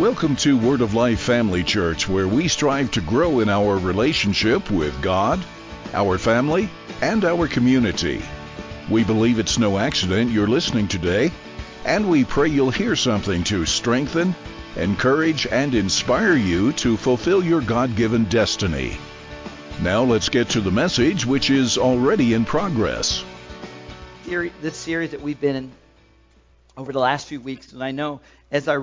Welcome to Word of Life Family Church, where we strive to grow in our relationship with God, our family, and our community. We believe it's no accident you're listening today, and we pray you'll hear something to strengthen, encourage, and inspire you to fulfill your God-given destiny. Now let's get to the message, which is already in progress. This series that we've been in over the last few weeks, and I know as I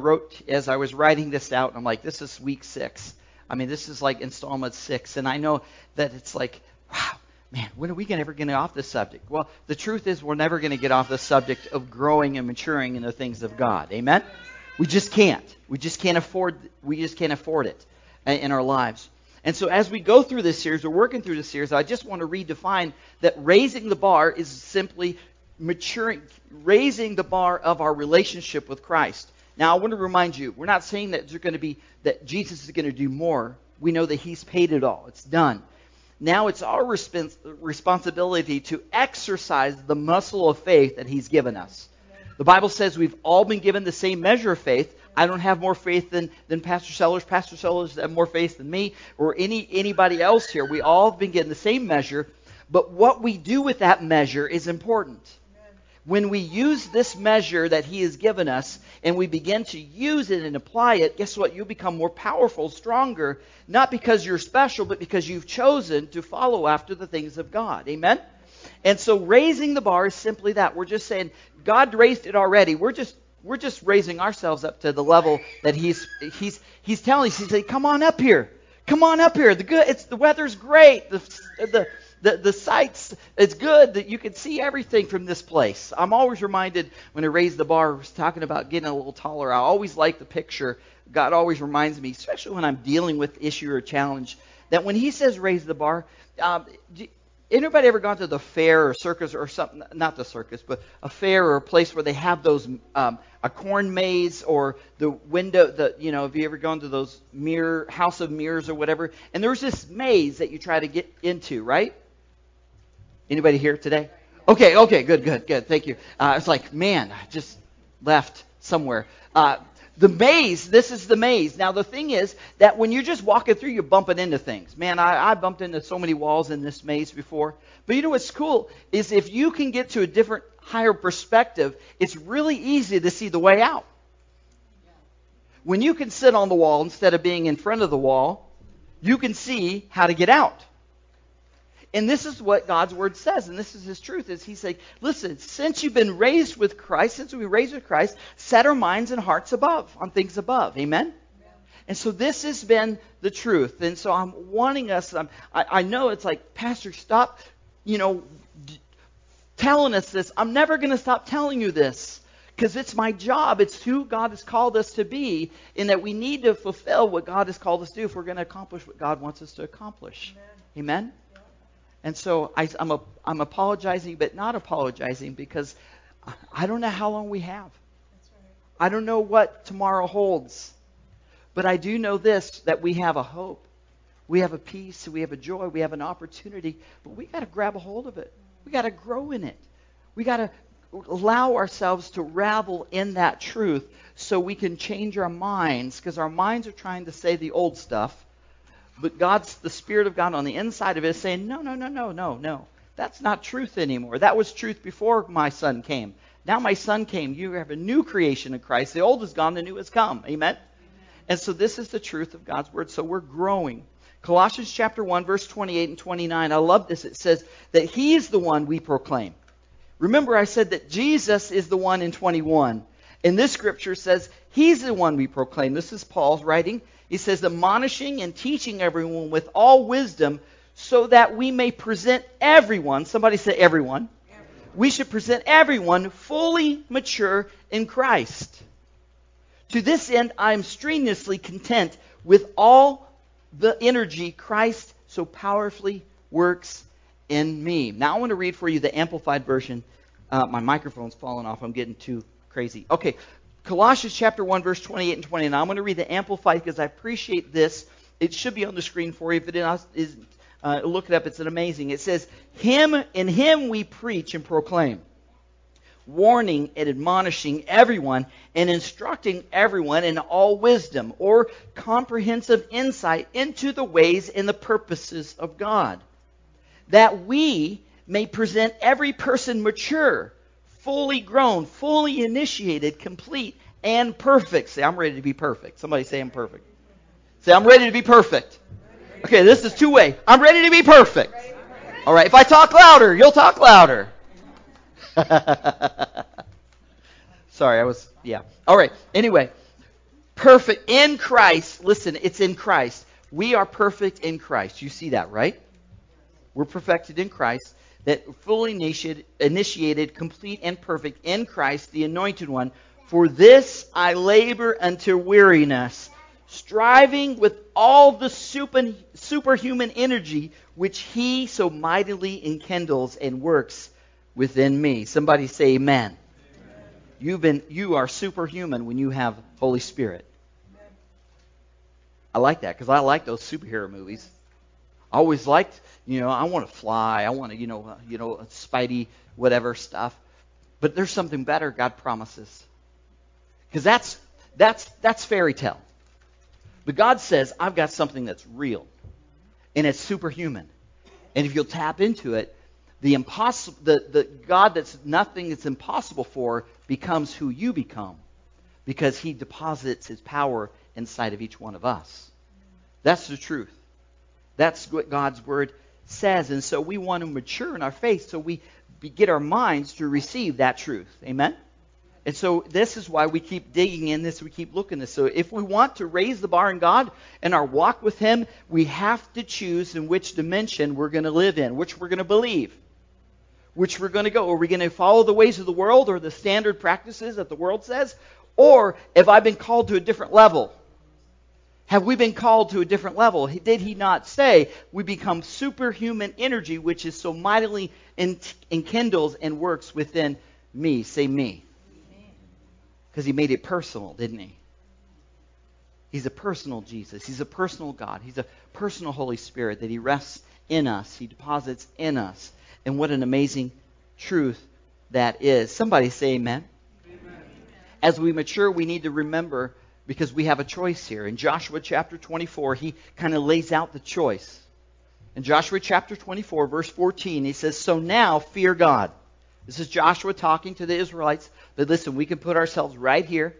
was writing this out, I'm like, this is week 6. I mean, this is like installment 6, and I know that it's like, wow, man, when are we ever going to get off this subject? Well, the truth is we're never going to get off the subject of growing and maturing in the things of God. Amen? We just can't. We just can't afford it in our lives. And so as we go through this series, we're working through this series, I just want to redefine that raising the bar is simply maturing, raising the bar of our relationship with Christ. Now, I want to remind you, we're not saying that there's going to be that Jesus is going to do more. We know that he's paid it all. It's done. Now it's our responsibility to exercise the muscle of faith that he's given us. The Bible says we've all been given the same measure of faith. I don't have more faith than Pastor Sellers. Pastor Sellers have more faith than me or anybody else here. We all have been given the same measure, but what we do with that measure is important. When we use this measure that he has given us and we begin to use it and apply it, guess what? You become more powerful, stronger, not because you're special, but because you've chosen to follow after the things of God. Amen? And so raising the bar is simply that. We're just saying, God raised it already. We're just raising ourselves up to the level that he's telling us. He's saying, come on up here. Come on up here. The weather's great. The sights, it's good that you can see everything from this place. I'm always reminded when I raised the bar, I was talking about getting a little taller. I always like the picture. God always reminds me, especially when I'm dealing with issue or challenge, that when he says raise the bar, anybody ever gone to the fair or circus or something? Not the circus, but a fair or a place where they have those a corn maze or the window. Have you ever gone to those house of mirrors or whatever? And there's this maze that you try to get into, right? Anybody here today? Okay, good. Thank you. It's like, man, I just left somewhere. The maze, this is the maze. Now, the thing is that when you're just walking through, you're bumping into things. Man, I bumped into so many walls in this maze before. But you know what's cool is if you can get to a different, higher perspective, it's really easy to see the way out. When you can sit on the wall instead of being in front of the wall, you can see how to get out. And this is what God's word says, and this is his truth, is he's like, listen, since we were raised with Christ, set our minds and hearts above, on things above. Amen? Yeah. And so this has been the truth. And so I'm wanting us, I know it's like, Pastor, stop, telling us this. I'm never going to stop telling you this. Because it's my job. It's who God has called us to be, and that we need to fulfill what God has called us to do if we're going to accomplish what God wants us to accomplish. Amen? And so I'm apologizing, but not apologizing, because I don't know how long we have. That's right. I don't know what tomorrow holds. But I do know this, that we have a hope. We have a peace. We have a joy. We have an opportunity. But we got to grab a hold of it. We got to grow in it. We got to allow ourselves to revel in that truth so we can change our minds, because our minds are trying to say the old stuff. But the Spirit of God on the inside of it is saying, no. That's not truth anymore. That was truth before my son came. Now my son came. You have a new creation in Christ. The old is gone, the new has come. Amen? And so this is the truth of God's word. So we're growing. Colossians chapter 1, verse 28 and 29. I love this. It says that he is the one we proclaim. Remember I said that Jesus is the one in 21. And this scripture says he's the one we proclaim. This is Paul's writing. He says, admonishing and teaching everyone with all wisdom, so that we may present everyone. Somebody say everyone. We should present everyone fully mature in Christ. To this end, I am strenuously content with all the energy Christ so powerfully works in me. Now I want to read for you the Amplified Version. My microphone's falling off. I'm getting too crazy. Okay. Colossians chapter 1, verse 28 and 29. I'm going to read the Amplified because I appreciate this. It should be on the screen for you. If it isn't, look it up. It's amazing. It says, in him we preach and proclaim. warning and admonishing everyone and instructing everyone in all wisdom or comprehensive insight into the ways and the purposes of God, that we may present every person mature, fully grown, fully initiated, complete, and perfect. Say, I'm ready to be perfect. Somebody say, I'm perfect. Say, I'm ready to be perfect. Okay, this is two-way. I'm ready to be perfect. All right, if I talk louder, you'll talk louder. Sorry, All right, anyway, perfect in Christ. Listen, it's in Christ. We are perfect in Christ. You see that, right? We're perfected in Christ, that fully initiated, complete, and perfect in Christ, the Anointed One. For this I labor until weariness, striving with all the superhuman energy which He so mightily enkindles and works within me. Somebody say amen. Amen. You are superhuman when you have Holy Spirit. Amen. I like that because I like those superhero movies. I always liked, I want to fly. I want to, Spidey, whatever stuff. But there's something better God promises. Because that's fairy tale. But God says, I've got something that's real, and it's superhuman. And if you'll tap into it, the God that's nothing that's impossible for becomes who you become, because He deposits His power inside of each one of us. That's the truth. That's what God's Word says. And so we want to mature in our faith so we get our minds to receive that truth. Amen? And so this is why we keep digging in this. We keep looking at this. So if we want to raise the bar in God and our walk with Him, we have to choose in which dimension we're going to live in, which we're going to believe, which we're going to go. Are we going to follow the ways of the world or the standard practices that the world says? Or have I been called to a different level? Have we been called to a different level? Did He not say we become superhuman energy, which is so mightily enkindles and works within me? Say me. Because He made it personal, didn't He? He's a personal Jesus. He's a personal God. He's a personal Holy Spirit that He rests in us. He deposits in us. And what an amazing truth that is. Somebody say amen. Amen. As we mature, we need to remember, because we have a choice here. In Joshua chapter 24, he kind of lays out the choice. In Joshua chapter 24, verse 14, he says, "So now fear God." This is Joshua talking to the Israelites. But listen, we can put ourselves right here,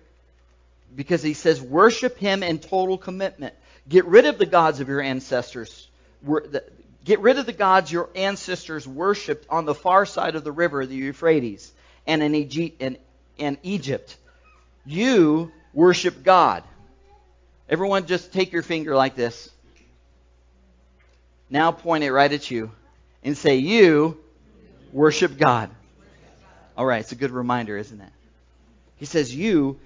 because he says, worship Him in total commitment. Get rid of the gods of your ancestors. Get rid of the gods your ancestors worshipped on the far side of the river, the Euphrates, and in Egypt. You worship God. Everyone just take your finger like this. Now point it right at you and say, you worship God. All right, it's a good reminder, isn't it? He says, you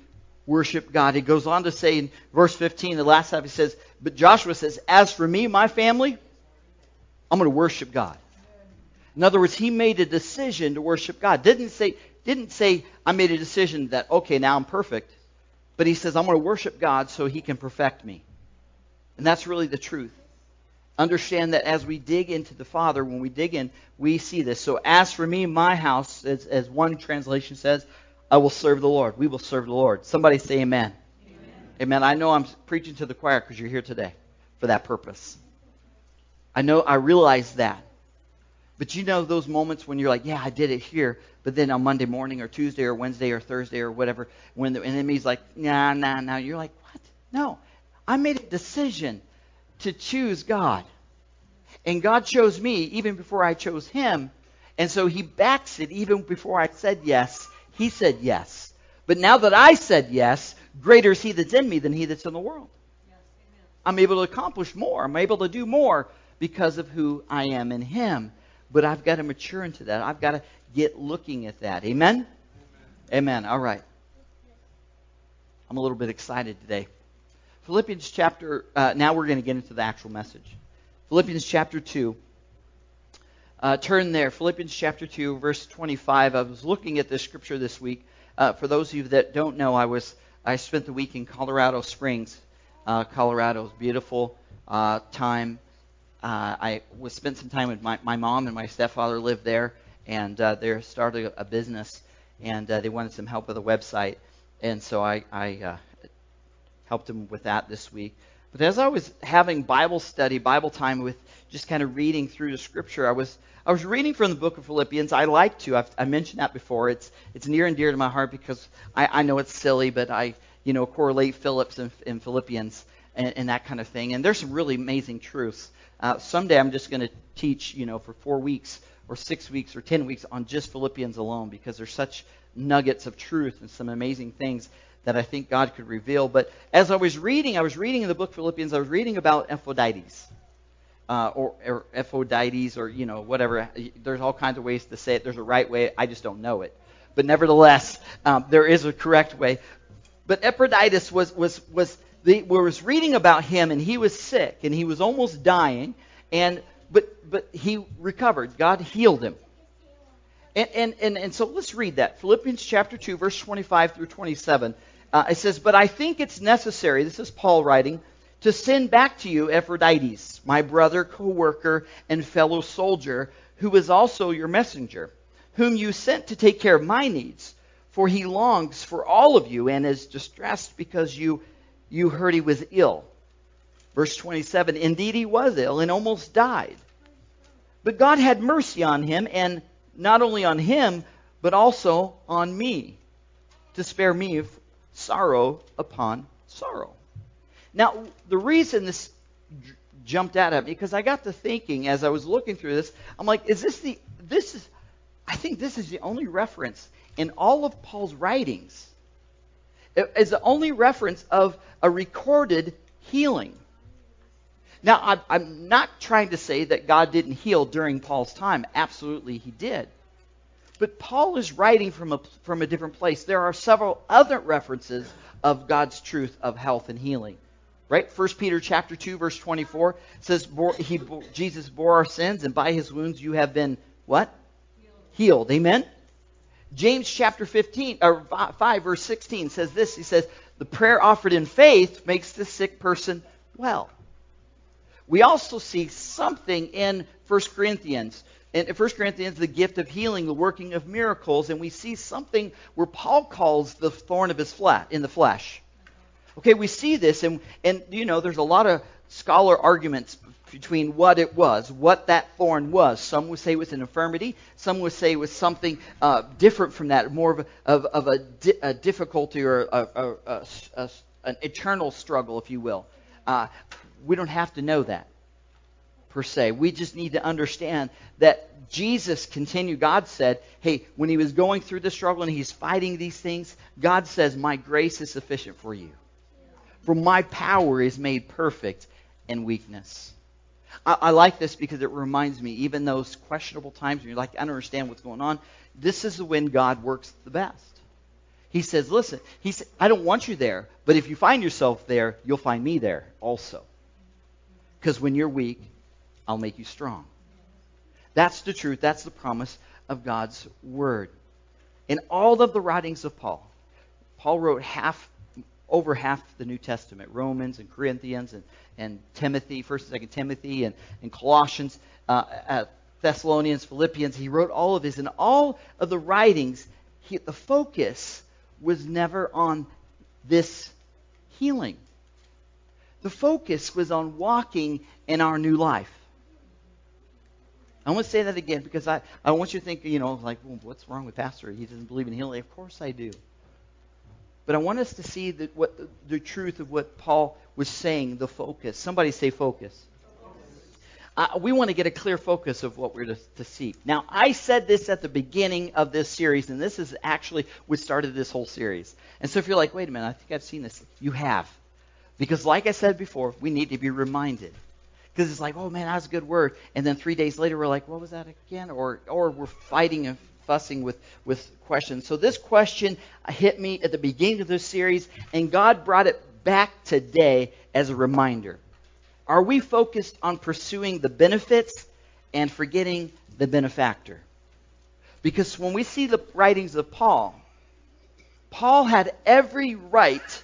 worship God. He goes on to say in verse 15, the last half, he says, but Joshua says, as for me, my family, I'm going to worship God. In other words, he made a decision to worship God. Didn't say I made a decision that, okay, now I'm perfect. But he says, I'm going to worship God so He can perfect me. And that's really the truth. Understand that as we dig into the Father, when we dig in, we see this. So as for me, my house, as one translation says, I will serve the Lord. We will serve the Lord. Somebody say amen. Amen. Amen. I know I'm preaching to the choir because you're here today for that purpose. I realize that. But those moments when you're like, yeah, I did it here. But then on Monday morning or Tuesday or Wednesday or Thursday or whatever, when the enemy's like, nah. You're like, what? No, I made a decision to choose God. And God chose me even before I chose Him. And so He backs it even before I said yes. He said yes. But now that I said yes, greater is He that's in me than he that's in the world. Yes, amen. I'm able to accomplish more. I'm able to do more because of who I am in Him. But I've got to mature into that. I've got to get looking at that. Amen? Amen. All right. I'm a little bit excited today. Philippians chapter, now we're going to get into the actual message. Philippians chapter 2. Turn there. Philippians chapter 2, verse 25. I was looking at this scripture this week. For those of you that don't know, I spent the week in Colorado Springs. Colorado's beautiful time. Spent some time with my mom and my stepfather lived there, and they started a business. and they wanted some help with the website. And so I helped them with that this week. But as I was having Bible study, Bible time with just kind of reading through the Scripture, I was reading from the book of Philippians. I like to. I mentioned that before. It's near and dear to my heart because I know it's silly, but I correlate Phillips and Philippians and that kind of thing. And there's some really amazing truths. Someday I'm just going to teach, for 4 weeks or 6 weeks or 10 weeks on just Philippians alone, because there's such nuggets of truth and some amazing things that I think God could reveal. But as I was reading in the book of Philippians, I was reading about Epaphroditus. Or Epaphroditus, or whatever. There's all kinds of ways to say it. There's a right way. I just don't know it. But nevertheless, there is a correct way. But Epaphroditus was reading about him, and he was sick, and he was almost dying, but he recovered. God healed him. And so let's read that. Philippians chapter 2, verse 25 through 27. It says, "But I think it's necessary," this is Paul writing, "to send back to you Epaphroditus, my brother, co-worker, and fellow soldier, who is also your messenger, whom you sent to take care of my needs. For he longs for all of you and is distressed because you heard he was ill." Verse 27, "Indeed he was ill and almost died. But God had mercy on him, and not only on him, but also on me, to spare me of sorrow upon sorrow." Now, the reason this jumped out at me, because I got to thinking as I was looking through this, I'm like, I think this is the only reference in all of Paul's writings. It is the only reference of a recorded healing. Now, I'm not trying to say that God didn't heal during Paul's time. Absolutely, he did. But Paul is writing from a different place. There are several other references of God's truth of health and healing. Right? 1 Peter chapter 2, verse 24 says, Jesus bore our sins, and by his wounds you have been, what? Healed. Amen? James chapter 5, verse 16 says this. He says, "The prayer offered in faith makes the sick person well." We also see something in 1 Corinthians. And in 1 Corinthians, the gift of healing, the working of miracles, and we see something where Paul calls the thorn of his flesh, in the flesh. Okay, we see this, and there's a lot of scholar arguments between what it was, what that thorn was. Some would say it was an infirmity. Some would say it was something different from that, more of a difficulty or an eternal struggle, if you will. We don't have to know that, per se. We just need to understand that Jesus continued. God said, hey, when he was going through the struggle and he's fighting these things, God says, "My grace is sufficient for you. For my power is made perfect in weakness." I like this because it reminds me, even those questionable times when you're like, I don't understand what's going on, this is when God works the best. He says, listen, he said, I don't want you there, but if you find yourself there, you'll find me there also. Because when you're weak, I'll make you strong. That's the truth. That's the promise of God's word. In all of the writings of Paul, Paul wrote over half the New Testament, Romans and Corinthians and Timothy, 1st and 2nd Timothy and Colossians, Thessalonians, Philippians. He wrote all of this. In all of the writings, the focus was never on this healing. The focus was on walking in our new life. I want to say that again because I want you to think, like, well, what's wrong with Pastor? He doesn't believe in healing. Of course I do. But I want us to see the truth of what Paul was saying, the focus. Somebody say focus. We want to get a clear focus of what we're to seek. Now, I said this at the beginning of this series, and this is actually what started this whole series. And so if you're like, wait a minute, I think I've seen this. You have. Because like I said before, we need to be reminded. Because it's like, oh man, that was a good word. And then 3 days later, we're like, what was that again? Or we're fighting and fussing with questions. So this question hit me at the beginning of this series, and God brought it back today as a reminder. Are we focused on pursuing the benefits and forgetting the benefactor? Because when we see the writings of Paul, Paul had every right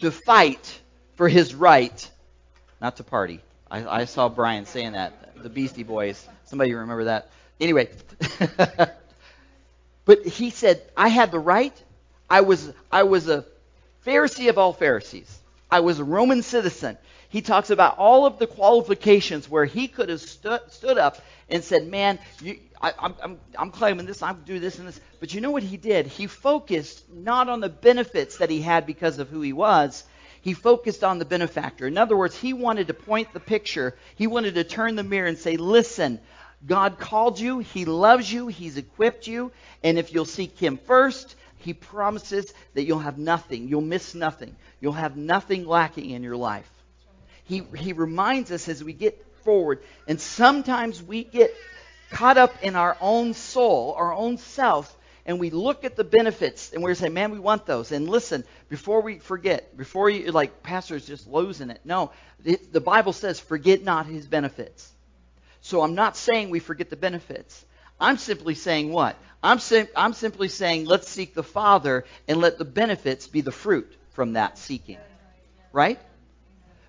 to fight for his right not to party. I saw Brian saying that, the Beastie Boys. Somebody remember that. Anyway, But he said, I had the right. I was a Pharisee of all Pharisees. I was a Roman citizen. He talks about all of the qualifications where he could have stood up and said, man, I'm claiming this, I'm doing this and this. But you know what he did? He focused not on the benefits that he had because of who he was. He focused on the benefactor. In other words, he wanted to point the picture. He wanted to turn the mirror and say, listen, God called you. He loves you. He's equipped you. And if you'll seek him first, he promises that you'll have nothing. You'll miss nothing. You'll have nothing lacking in your life. He reminds us as we get forward. And sometimes we get caught up in our own soul, our own self, and we look at the benefits and we're saying, man, we want those. And listen, before we forget, before you like pastor's just losing it. No, the Bible says, forget not his benefits. So I'm not saying we forget the benefits. I'm simply saying what? I'm simply saying let's seek the Father and let the benefits be the fruit from that seeking. Right?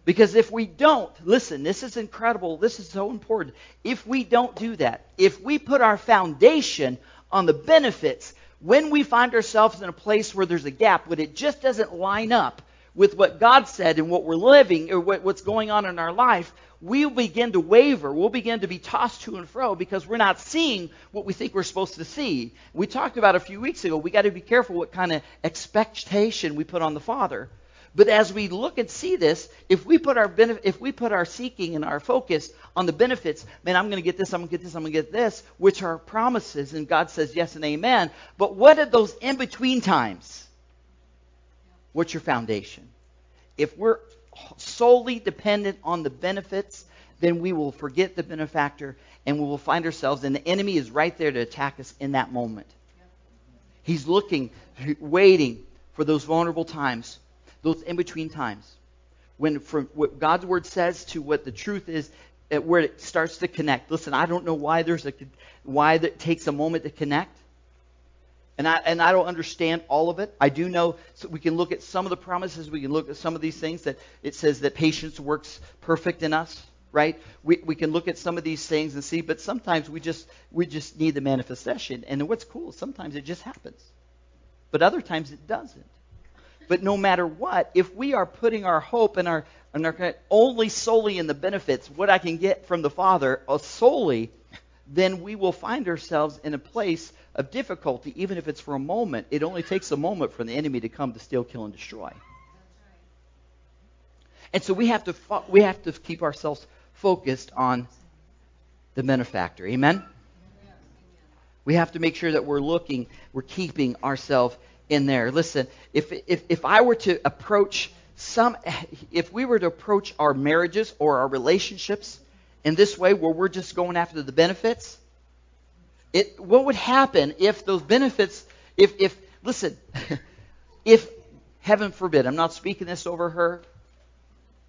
Because if we don't, listen, this is incredible. This is so important. If we don't do that, if we put our foundation on the benefits, when we find ourselves in a place where there's a gap, when it just doesn't line up with what God said and what we're living or what's going on in our life, we'll begin to waver. We'll begin to be tossed to and fro because we're not seeing what we think we're supposed to see. We talked about a few weeks ago, we got to be careful what kind of expectation we put on the Father. But as we look and see this, if we put our seeking and our focus on the benefits, man, I'm going to get this, I'm going to get this, I'm going to get this, which are promises, and God says yes and amen. But what are those in-between times? What's your foundation? If we're solely dependent on the benefits, then we will forget the benefactor, and we will find ourselves, and the enemy is right there to attack us in that moment. He's looking, waiting for those vulnerable times, those in-between times, when from what God's word says to what the truth is, where it starts to connect. Listen, I don't know why why it takes a moment to connect. And I don't understand all of it. I do know, so we can look at some of the promises. We can look at some of these things that it says that patience works perfect in us, right? We can look at some of these things and see, but sometimes we just need the manifestation. And what's cool, sometimes it just happens. But other times it doesn't. But no matter what, if we are putting our hope and our only solely in the benefits, what I can get from the Father solely, then we will find ourselves in a place of difficulty, even if it's for a moment. It only takes a moment for the enemy to come to steal, kill, and destroy. And so we have to keep ourselves focused on the benefactor. Amen? We have to make sure that we're keeping ourselves in there. Listen, if we were to approach our marriages or our relationships in this way, where we're just going after the benefits, what would happen if those benefits, if heaven forbid, I'm not speaking this over her,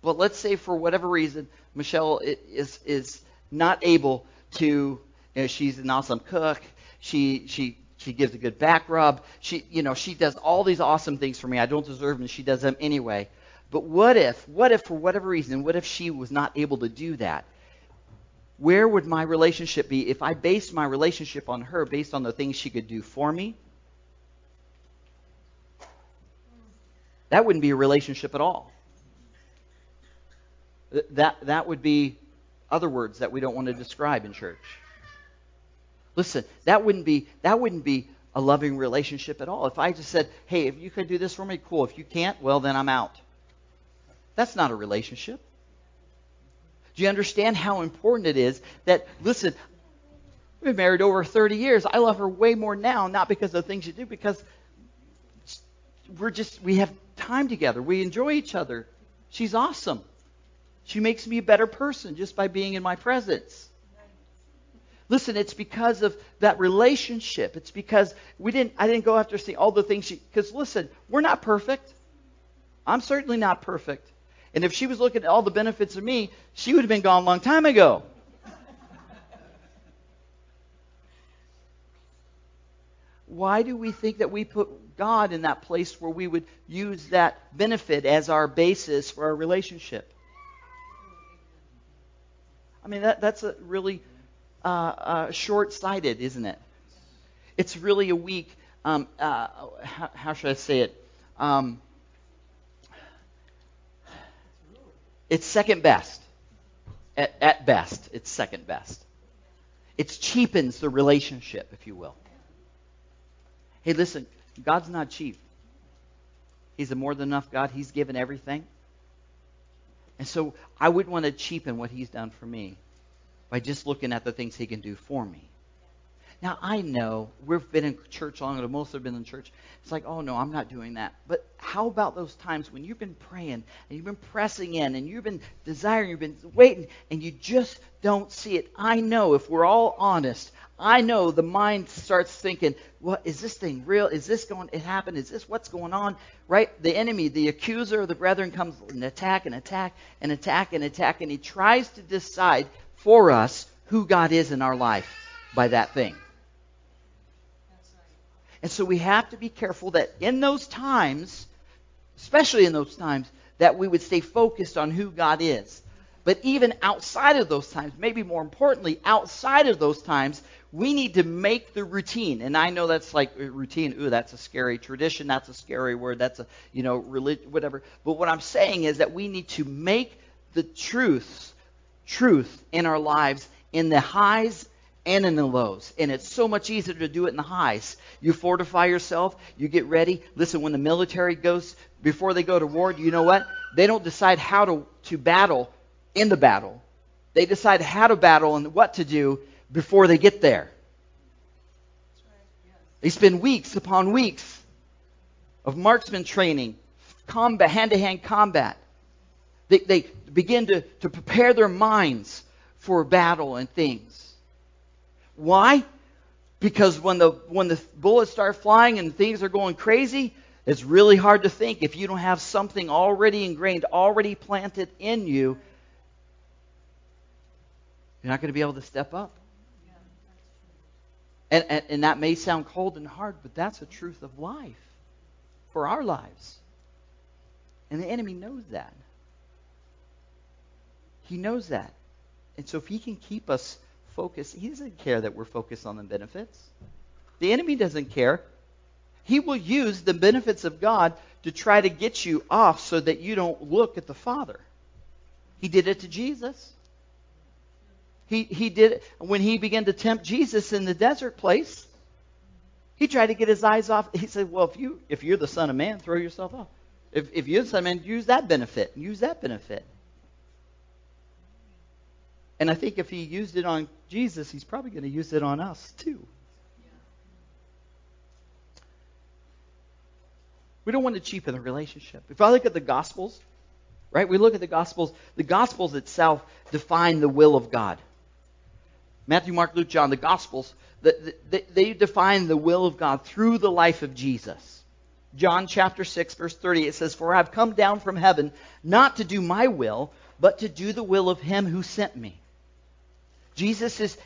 but let's say for whatever reason, Michelle is not able to, she's an awesome cook, she gives a good back rub, she does all these awesome things for me, I don't deserve them, she does them anyway. But what if for whatever reason, what if she was not able to do that? Where would my relationship be if I based my relationship on her based on the things she could do for me? That wouldn't be a relationship at all. That would be other words that we don't want to describe in church. Listen, that wouldn't be a loving relationship at all. If I just said, hey, if you could do this for me, cool. If you can't, well, then I'm out. That's not a relationship. Do you understand how important it is that, listen, we've been married over 30 years. I love her way more now, not because of the things you do, because we have time together. We enjoy each other. She's awesome. She makes me a better person just by being in my presence. Listen, it's because of that relationship. It's because I didn't go after seeing all the things because listen, we're not perfect. I'm certainly not perfect. And if she was looking at all the benefits of me, she would have been gone a long time ago. Why do we think that we put God in that place where we would use that benefit as our basis for our relationship? I mean, that's a really short-sighted, isn't it? It's really a week, how should I say it? It's second best. At best, it's second best. It cheapens the relationship, if you will. Hey, listen, God's not cheap. He's a more than enough God. He's given everything. And so I wouldn't want to cheapen what he's done for me by just looking at the things he can do for me. Now, I know we've been in church longer than most have been in church. It's like, oh, no, I'm not doing that. But how about those times when you've been praying and you've been pressing in and you've been desiring, you've been waiting, and you just don't see it? I know, if we're all honest, I know the mind starts thinking, well, is this thing real? Is this going to happen? Is this what's going on? Right? The enemy, the accuser of the brethren comes and attack and attack and attack and attack, and he tries to decide for us who God is in our life by that thing. And so we have to be careful that in those times, especially in those times, that we would stay focused on who God is. But even outside of those times, maybe more importantly, outside of those times, we need to make the routine. And I know that's like routine. Ooh, that's a scary tradition. That's a scary word. That's a, religion, whatever. But what I'm saying is that we need to make the truth in our lives, in the highs and in the lows. And it's so much easier to do it in the highs. You fortify yourself. You get ready. Listen, when the military goes, before they go to war, you know what? They don't decide how to battle in the battle. They decide how to battle and what to do before they get there. They spend weeks upon weeks of marksman training, combat, hand-to-hand combat. They begin to prepare their minds for battle and things. Why? Because when the bullets start flying and things are going crazy, it's really hard to think if you don't have something already ingrained, already planted in you. You're not going to be able to step up. And that may sound cold and hard, but that's the truth of life for our lives. And the enemy knows that. He knows that. And so if he can keep us focus. He doesn't care that we're focused on the benefits. The enemy doesn't care. He will use the benefits of God to try to get you off so that you don't look at the Father. He did it to Jesus. He did it when he began to tempt Jesus in the desert place. He tried to get his eyes off. He said, well, if you're the Son of Man, throw yourself off. If you're the Son of Man, use that benefit. Use that benefit. And I think if he used it on Jesus, he's probably going to use it on us too. We don't want to cheapen the relationship. If I look at the Gospels, right? We look at the Gospels itself define the will of God. Matthew, Mark, Luke, John, the Gospels, they define the will of God through the life of Jesus. John chapter 6, verse 30, it says, "For I have come down from heaven not to do my will, but to do the will of him who sent me." Jesus is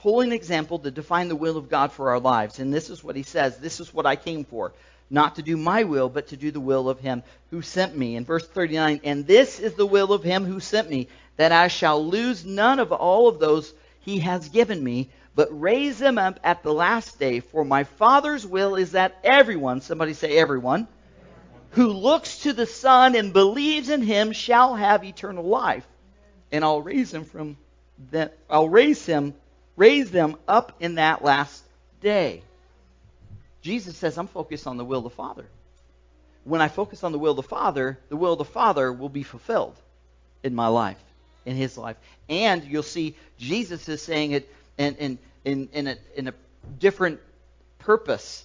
pulling an example to define the will of God for our lives. And this is what he says. This is what I came for. Not to do my will, but to do the will of him who sent me. In verse 39, "And this is the will of him who sent me, that I shall lose none of all of those he has given me, but raise them up at the last day. For my Father's will is that everyone," somebody say everyone, "who looks to the Son and believes in him shall have eternal life. And I'll raise him from that. I'll raise them up in that last day." Jesus says, I'm focused on the will of the Father. When I focus on the will of the Father, the will of the Father will be fulfilled in my life, in his life. And you'll see Jesus is saying it in a different purpose.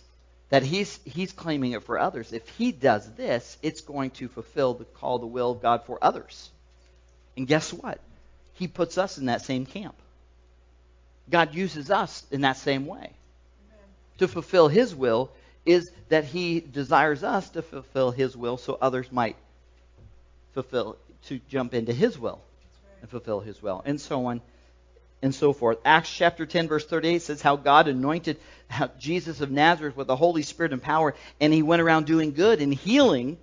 That he's claiming it for others. If he does this, it's going to fulfill the will of God for others. And guess what? He puts us in that same camp. God uses us in that same way. Amen. To fulfill his will is that he desires us to fulfill his will so others might jump into his will. That's right. And fulfill his will, and so on and so forth. Acts chapter 10, verse 38 says how God anointed Jesus of Nazareth with the Holy Spirit and power, and he went around doing good and healing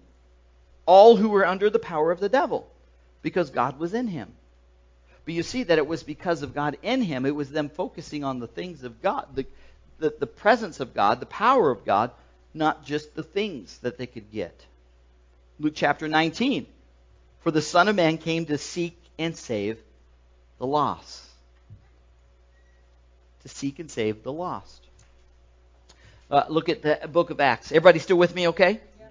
all who were under the power of the devil, because God was in him. But you see that it was because of God in him. It was them focusing on the things of God, the the presence of God, the power of God, not just the things that they could get. Luke chapter 19. For the Son of Man came to seek and save the lost. To seek and save the lost. Look at the book of Acts. Everybody still with me, okay? Yeah.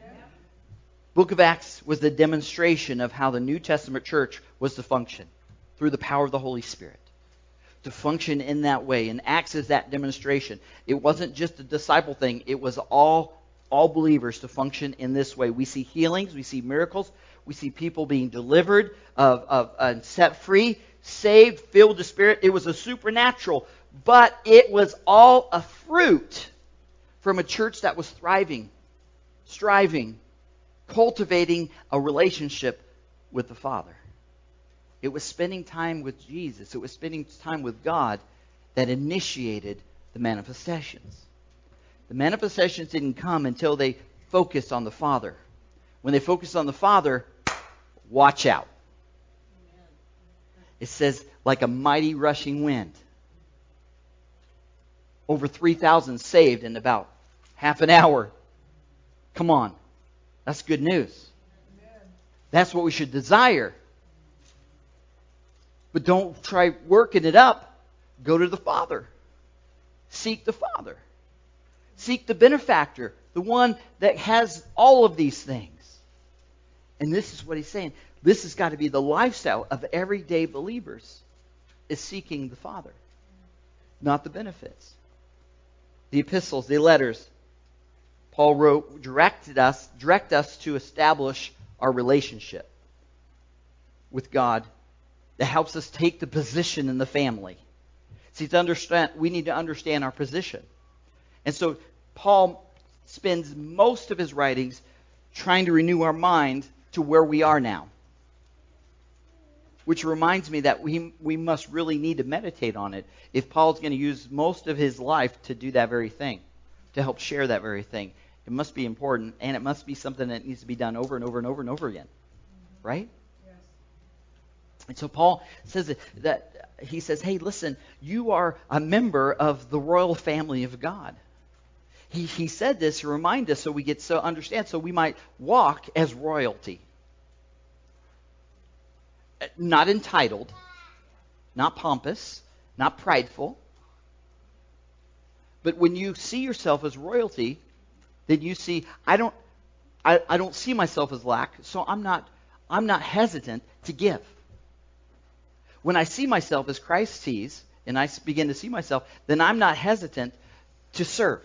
Book of Acts was the demonstration of how the New Testament church was to function through the power of the Holy Spirit. To function in that way. And Acts is that demonstration. It wasn't just a disciple thing. It was all believers to function in this way. We see healings. We see miracles. We see people being delivered and set free, saved, filled with Spirit. It was a supernatural, but it was all a fruit from a church that was thriving, striving, cultivating a relationship with the Father. It was spending time with Jesus. It was spending time with God that initiated the manifestations. The manifestations didn't come until they focused on the Father. When they focused on the Father, watch out. It says, like a mighty rushing wind. Over 3,000 saved in about half an hour. Come on. That's good news. That's what we should desire. But don't try working it up. Go to the Father. Seek the Father. Seek the benefactor, the one that has all of these things. And this is what he's saying. This has got to be the lifestyle of everyday believers, is seeking the Father, not the benefits. The epistles, the letters, Paul wrote, direct us to establish our relationship with God. That helps us take the position in the family. See, to understand, we need to understand our position. And so Paul spends most of his writings trying to renew our mind to where we are now. Which reminds me that we must really need to meditate on it if Paul's going to use most of his life to do that very thing, to help share that very thing. It must be important, and it must be something that needs to be done over and over and over and over again. Mm-hmm. Right? And so Paul says that he says, hey, listen, you are a member of the royal family of God. He said this to remind us so we get to understand, so we might walk as royalty. Not entitled, not pompous, not prideful. But when you see yourself as royalty, then you see, I don't see myself as lack, so I'm not hesitant to give. When I see myself as Christ sees, and I begin to see myself, then I'm not hesitant to serve.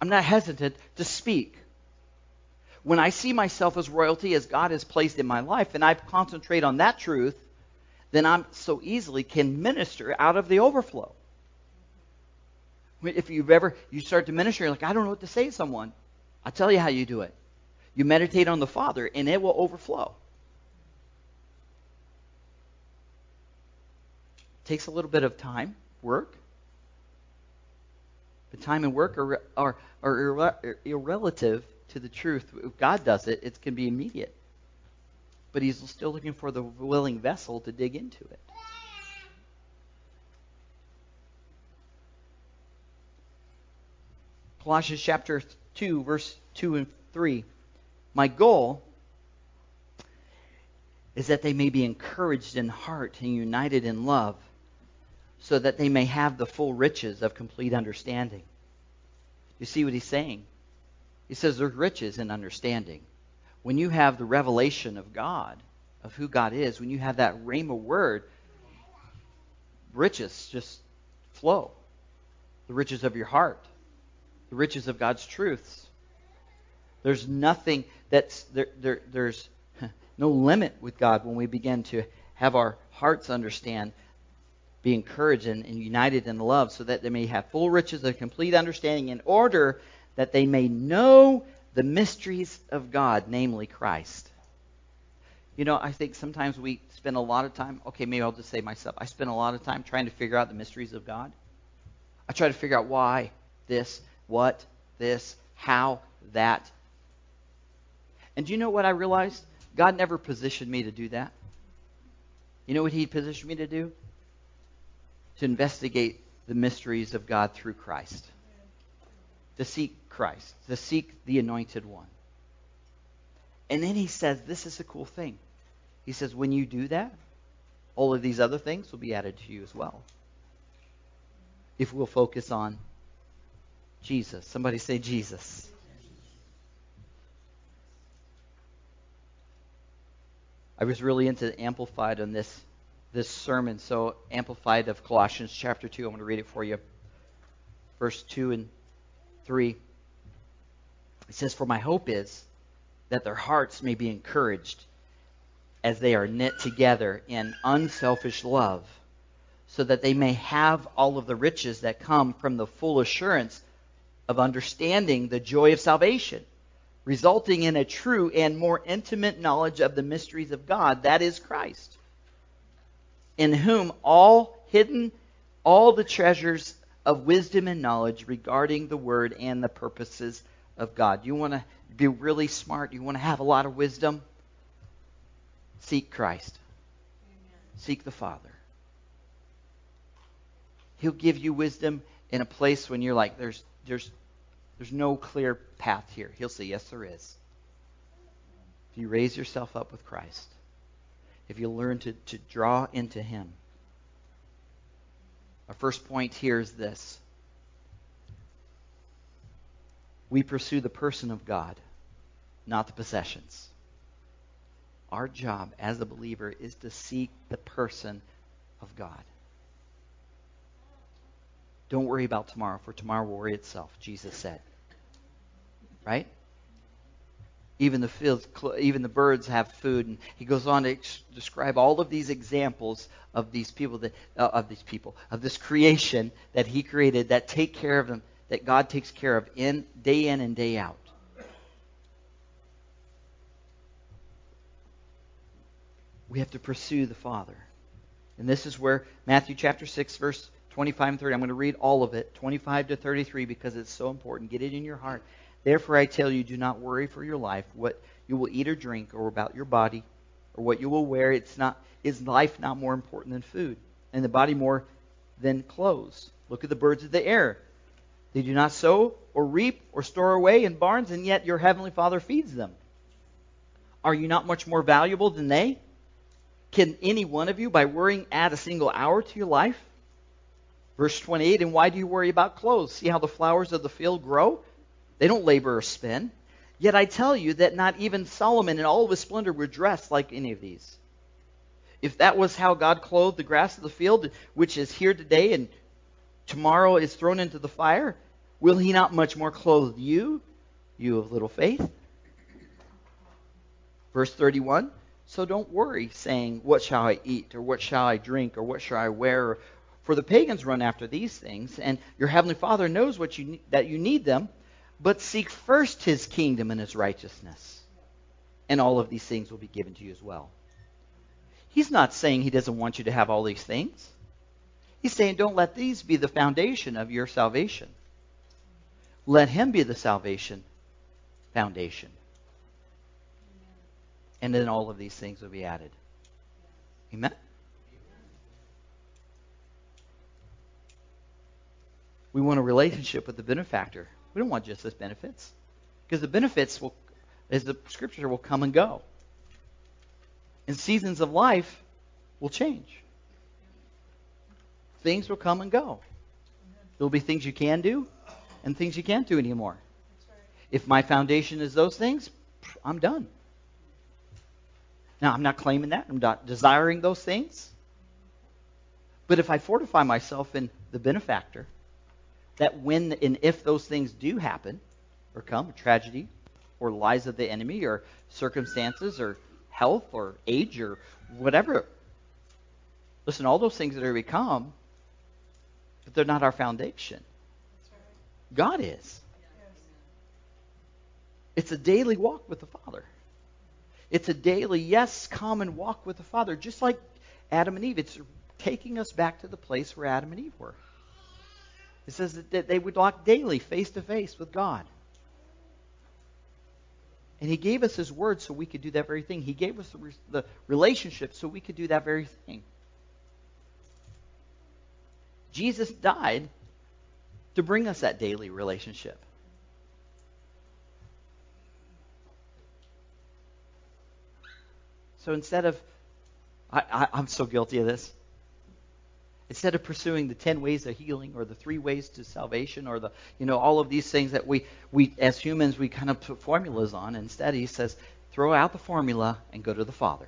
I'm not hesitant to speak. When I see myself as royalty, as God has placed in my life, and I concentrate on that truth, then I'm so easily can minister out of the overflow. If you start to minister, you're like, I don't know what to say to someone. I'll tell you how you do it. You meditate on the Father, and it will overflow. Takes a little bit of time, work. But time and work are irrelative to the truth. If God does it, it can be immediate. But he's still looking for the willing vessel to dig into it. Colossians chapter 2, verse 2 and 3. My goal is that they may be encouraged in heart and united in love, so that they may have the full riches of complete understanding. You see what he's saying? He says there's riches in understanding. When you have the revelation of God, of who God is, when you have that rhema word, riches just flow. The riches of your heart. The riches of God's truths. There's nothing that's... There's no limit with God when we begin to have our hearts understand, be encouraged and united in love, so that they may have full riches of complete understanding, in order that they may know the mysteries of God, namely Christ. You know, I think sometimes we spend a lot of time, okay, maybe I'll just say myself, I spend a lot of time trying to figure out the mysteries of God. I try to figure out why, this, what, this, how, that. And do you know what I realized? God never positioned me to do that. You know what he positioned me to do? To investigate the mysteries of God through Christ. Amen. to seek Christ, to seek the Anointed One. And then he says, this is a cool thing. He says, when you do that, all of these other things will be added to you as well. If we'll focus on Jesus. Somebody say Jesus. I was really into Amplified on this sermon. So Amplified of Colossians chapter 2. I'm going to read it for you. Verse 2 and 3. It says, for my hope is that their hearts may be encouraged as they are knit together in unselfish love, so that they may have all of the riches that come from the full assurance of understanding the joy of salvation, resulting in a true and more intimate knowledge of the mysteries of God, that is Christ, in whom all the treasures of wisdom and knowledge regarding the word and the purposes of God. You want to be really smart? You want to have a lot of wisdom? Seek Christ. Amen. Seek the Father. He'll give you wisdom in a place when you're like, there's no clear path here. He'll say, yes, there is. If you raise yourself up with Christ, if you learn to draw into Him. Our first point here is this. We pursue the person of God, not the possessions. Our job as a believer is to seek the person of God. Don't worry about tomorrow, for tomorrow will worry itself, Jesus said. Right? Even the fields, even the birds have food, and he goes on to describe all of these examples of these people of this creation that he created, that take care of them, that God takes care of day in and day out. We have to pursue the Father. And this is where Matthew chapter 6, verse 25 and 30. I'm going to read all of it, 25 to 33, because it's so important. Get it in your heart. Therefore I tell you, do not worry for your life, what you will eat or drink, or about your body, or what you will wear. Is life not more important than food, and the body more than clothes? Look at the birds of the air. They do not sow or reap or store away in barns, and yet your heavenly Father feeds them. Are you not much more valuable than they? Can any one of you, by worrying, add a single hour to your life? Verse 28, and why do you worry about clothes? See how the flowers of the field grow? They don't labor or spin. Yet I tell you that not even Solomon in all of his splendor were dressed like any of these. If that was how God clothed the grass of the field, which is here today and tomorrow is thrown into the fire, will he not much more clothe you, you of little faith? Verse 31, so don't worry, saying, what shall I eat, or what shall I drink, or what shall I wear? For the pagans run after these things, and your heavenly Father knows that you need them. But seek first His kingdom and His righteousness, and all of these things will be given to you as well. He's not saying He doesn't want you to have all these things. He's saying don't let these be the foundation of your salvation. Let Him be the salvation foundation. And then all of these things will be added. Amen? We want a relationship with the benefactor. We don't want just those benefits, because the benefits will, as the scripture will come and go. And seasons of life will change. Things will come and go. There will be things you can do and things you can't do anymore. Right. If my foundation is those things, I'm done. Now, I'm not claiming that. I'm not desiring those things. But if I fortify myself in the benefactor, that when and if those things do happen or come, tragedy or lies of the enemy or circumstances or health or age or whatever. Listen, all those things that are become, but they're not our foundation. God is. It's a daily walk with the Father. It's a daily, yes, common walk with the Father, just like Adam and Eve. It's taking us back to the place where Adam and Eve were. It says that they would walk daily face to face with God. And He gave us His word so we could do that very thing. He gave us the relationship so we could do that very thing. Jesus died to bring us that daily relationship. So instead of, I'm so guilty of this. Instead of pursuing the 10 ways of healing or the 3 ways to salvation or the, all of these things that we as humans, we kind of put formulas on. Instead, he says, throw out the formula and go to the Father.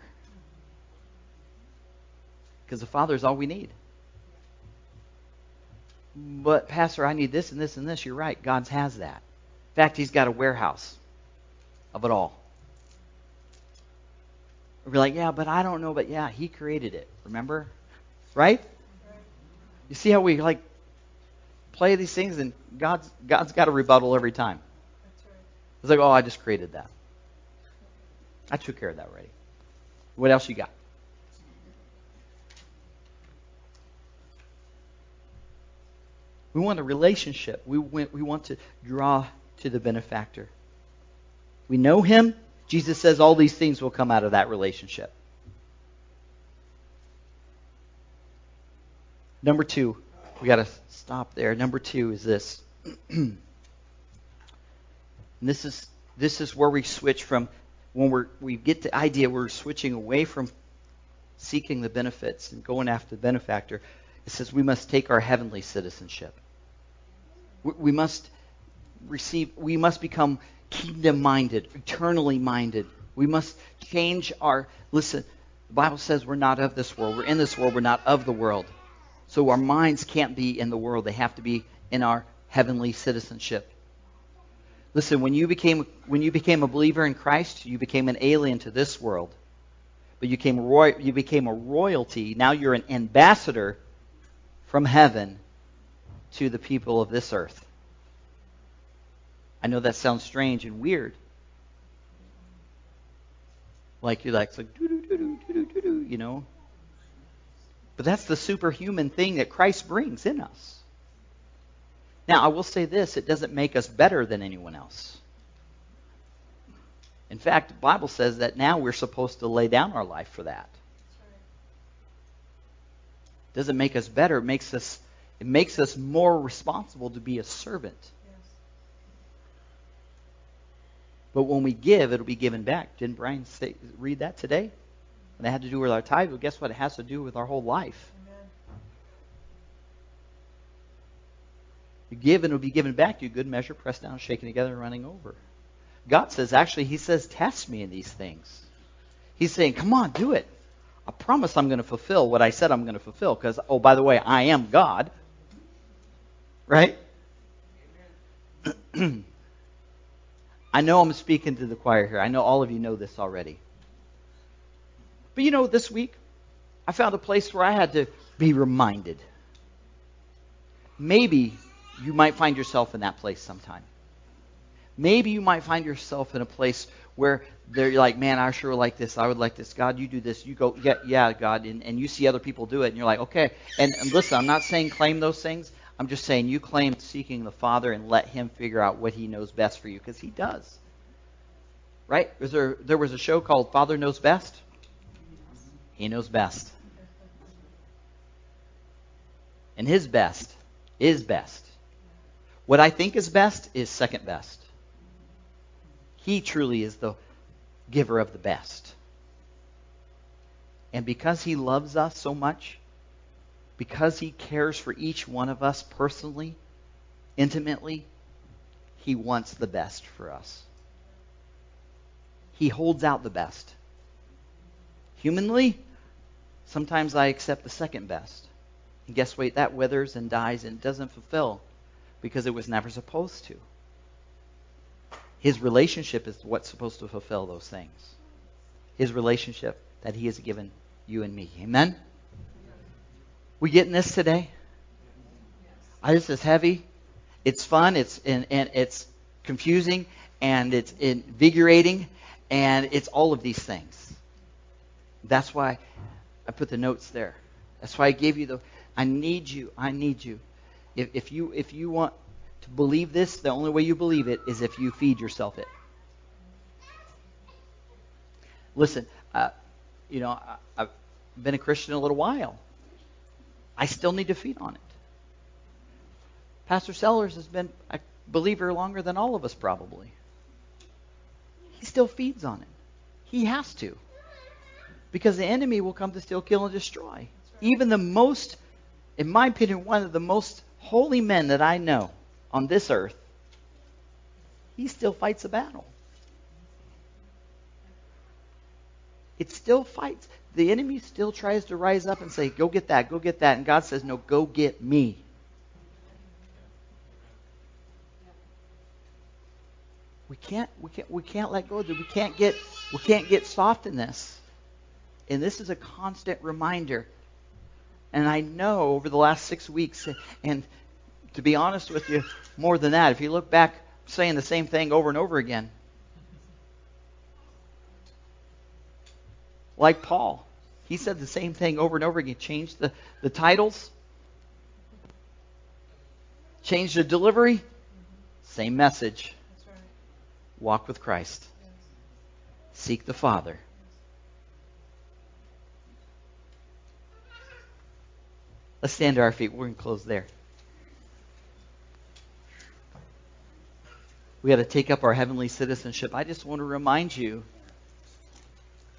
Because the Father is all we need. But, Pastor, I need this and this and this. You're right. God has that. In fact, he's got a warehouse of it all. We're like, yeah, but I don't know. But, yeah, he created it. Remember? Right? You see how we play these things, and God's got a rebuttal every time. That's right. It's like, oh, I just created that. I took care of that already. What else you got? We want a relationship. We want to draw to the benefactor. We know him. Jesus says all these things will come out of that relationship. Number 2, we got to stop there. Number 2 is this. And this is where we switch from when we get the idea we're switching away from seeking the benefits and going after the benefactor. It says we must take our heavenly citizenship. We must receive. We must become kingdom-minded, eternally minded. We must change our. Listen, the Bible says we're not of this world. We're in this world. We're not of the world. So our minds can't be in the world. They have to be in our heavenly citizenship. Listen, when you became a believer in Christ, you became an alien to this world, but you became a royalty. Now you're an ambassador from heaven to the people of this earth. I know that sounds strange and weird. It's like doo-doo-doo-doo-doo-doo-doo, But that's the superhuman thing that Christ brings in us. Now, I will say this. It doesn't make us better than anyone else. In fact, the Bible says that now we're supposed to lay down our life for that. It doesn't make us better. It makes us more responsible to be a servant. Yes. But when we give, it'll be given back. Didn't Brian read that today? And it had to do with our tithe. Well, guess what? It has to do with our whole life. Amen. You give and it will be given back to you. Good measure, pressed down, shaken together, and running over. God says, actually, he says, test me in these things. He's saying, come on, do it. I promise I'm going to fulfill what I said I'm going to fulfill. Because, oh, by the way, I am God. Right? Amen. I know I'm speaking to the choir here. I know all of you know this already. But this week, I found a place where I had to be reminded. Maybe you might find yourself in that place sometime. Maybe you might find yourself in a place where they're like, man, I sure like this. I would like this. God, you do this. You go, yeah, God. And you see other people do it. And you're like, okay. And listen, I'm not saying claim those things. I'm just saying you claim seeking the Father and let him figure out what he knows best for you. Because he does. Right? There was a show called Father Knows Best. He knows best. And his best is best. What I think is best is second best. He truly is the giver of the best. And because he loves us so much, because he cares for each one of us personally, intimately, he wants the best for us. He holds out the best. Humanly, sometimes I accept the second best. And guess what? That withers and dies and doesn't fulfill because it was never supposed to. His relationship is what's supposed to fulfill those things. His relationship that he has given you and me. Amen? We getting this today? This is heavy. It's fun. It's confusing. And it's invigorating. And it's all of these things. That's why I put the notes there. That's why I gave you the I need you. If you want to believe this, the only way you believe it is if you feed yourself it. Listen, I've been a Christian a little while. I still need to feed on it. Pastor Sellers has been a believer longer than all of us probably. He still feeds on it. He has to. Because the enemy will come to steal, kill, and destroy. Right. Even the most, in my opinion, one of the most holy men that I know on this earth, he still fights a battle. It still fights. The enemy still tries to rise up and say, go get that, go get that. And God says, no, go get me. We can't let go of it. We can't get soft in this. And this is a constant reminder. And I know over the last 6 weeks, and to be honest with you, more than that, if you look back, I'm saying the same thing over and over again. Like Paul, he said the same thing over and over again. Change the titles, change the delivery, same message. Walk with Christ. Seek the Father. Let's stand to our feet. We're going to close there. We got to take up our heavenly citizenship. I just want to remind you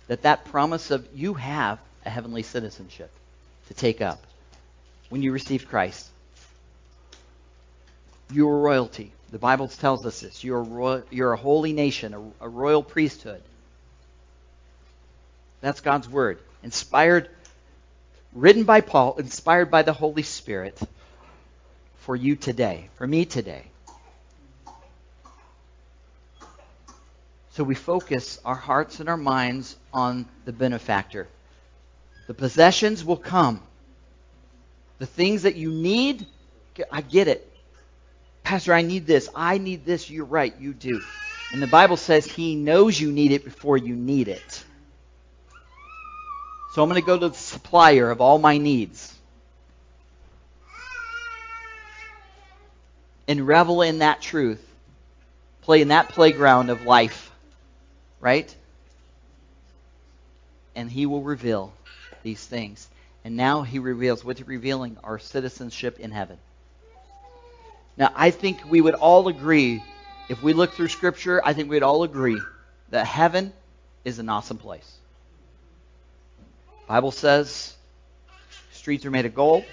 that promise of you have a heavenly citizenship to take up when you receive Christ. You are royalty. The Bible tells us this. You're a holy nation, a royal priesthood. That's God's word. Inspired, written by Paul, inspired by the Holy Spirit for you today, for me today. So we focus our hearts and our minds on the benefactor. The possessions will come. The things that you need, I get it. Pastor, I need this. I need this. You're right. You do. And the Bible says he knows you need it before you need it. So I'm going to go to the supplier of all my needs and revel in that truth. Play in that playground of life. Right? And he will reveal these things. And now he reveals. What's he revealing? Our citizenship in heaven. Now, I think we would all agree, if we look through Scripture, I think we'd all agree that heaven is an awesome place. The Bible says, streets are made of gold.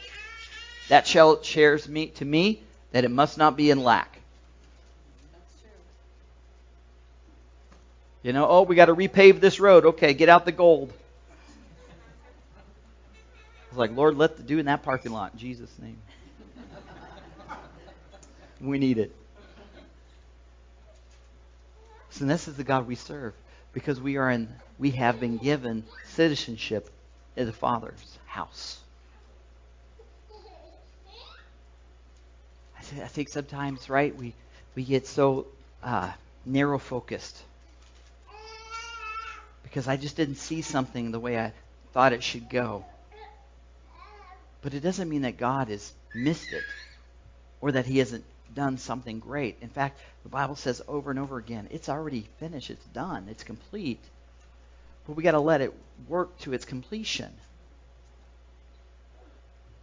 That shares me to me that it must not be in lack. That's true. You know, we got to repave this road. Okay, get out the gold. I was like, Lord, let the do in that parking lot in Jesus' name. We need it. So this is the God we serve, because we have been given citizenship in the Father's house. I think sometimes, right, we get so narrow focused because I just didn't see something the way I thought it should go. But it doesn't mean that God has missed it or that he hasn't done something great. In fact, the Bible says over and over again, it's already finished, it's done, it's complete. But we got to let it work to its completion.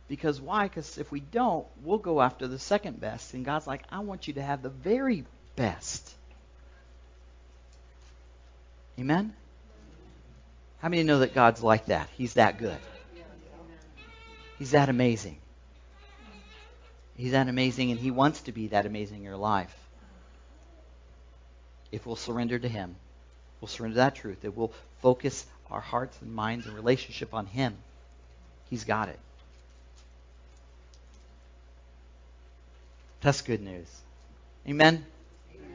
Because why? Because if we don't, we'll go after the second best. And God's like, I want you to have the very best. Amen? How many know that God's like that? He's that good. He's that amazing. He's that amazing, and he wants to be that amazing in your life. If we'll surrender to him, we'll surrender that truth, that we'll focus our hearts and minds and relationship on him. He's got it. That's good news. Amen? Amen.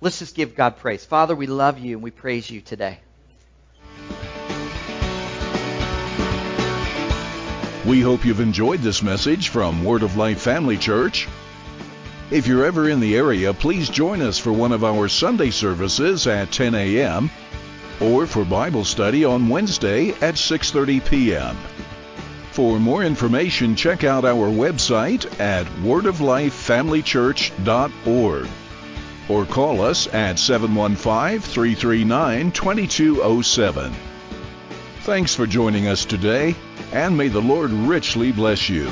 Let's just give God praise. Father, we love you and we praise you today. We hope you've enjoyed this message from Word of Life Family Church. If you're ever in the area, please join us for one of our Sunday services at 10 a.m. or for Bible study on Wednesday at 6:30 p.m. For more information, check out our website at wordoflifefamilychurch.org or call us at 715-339-2207. Thanks for joining us today, and may the Lord richly bless you.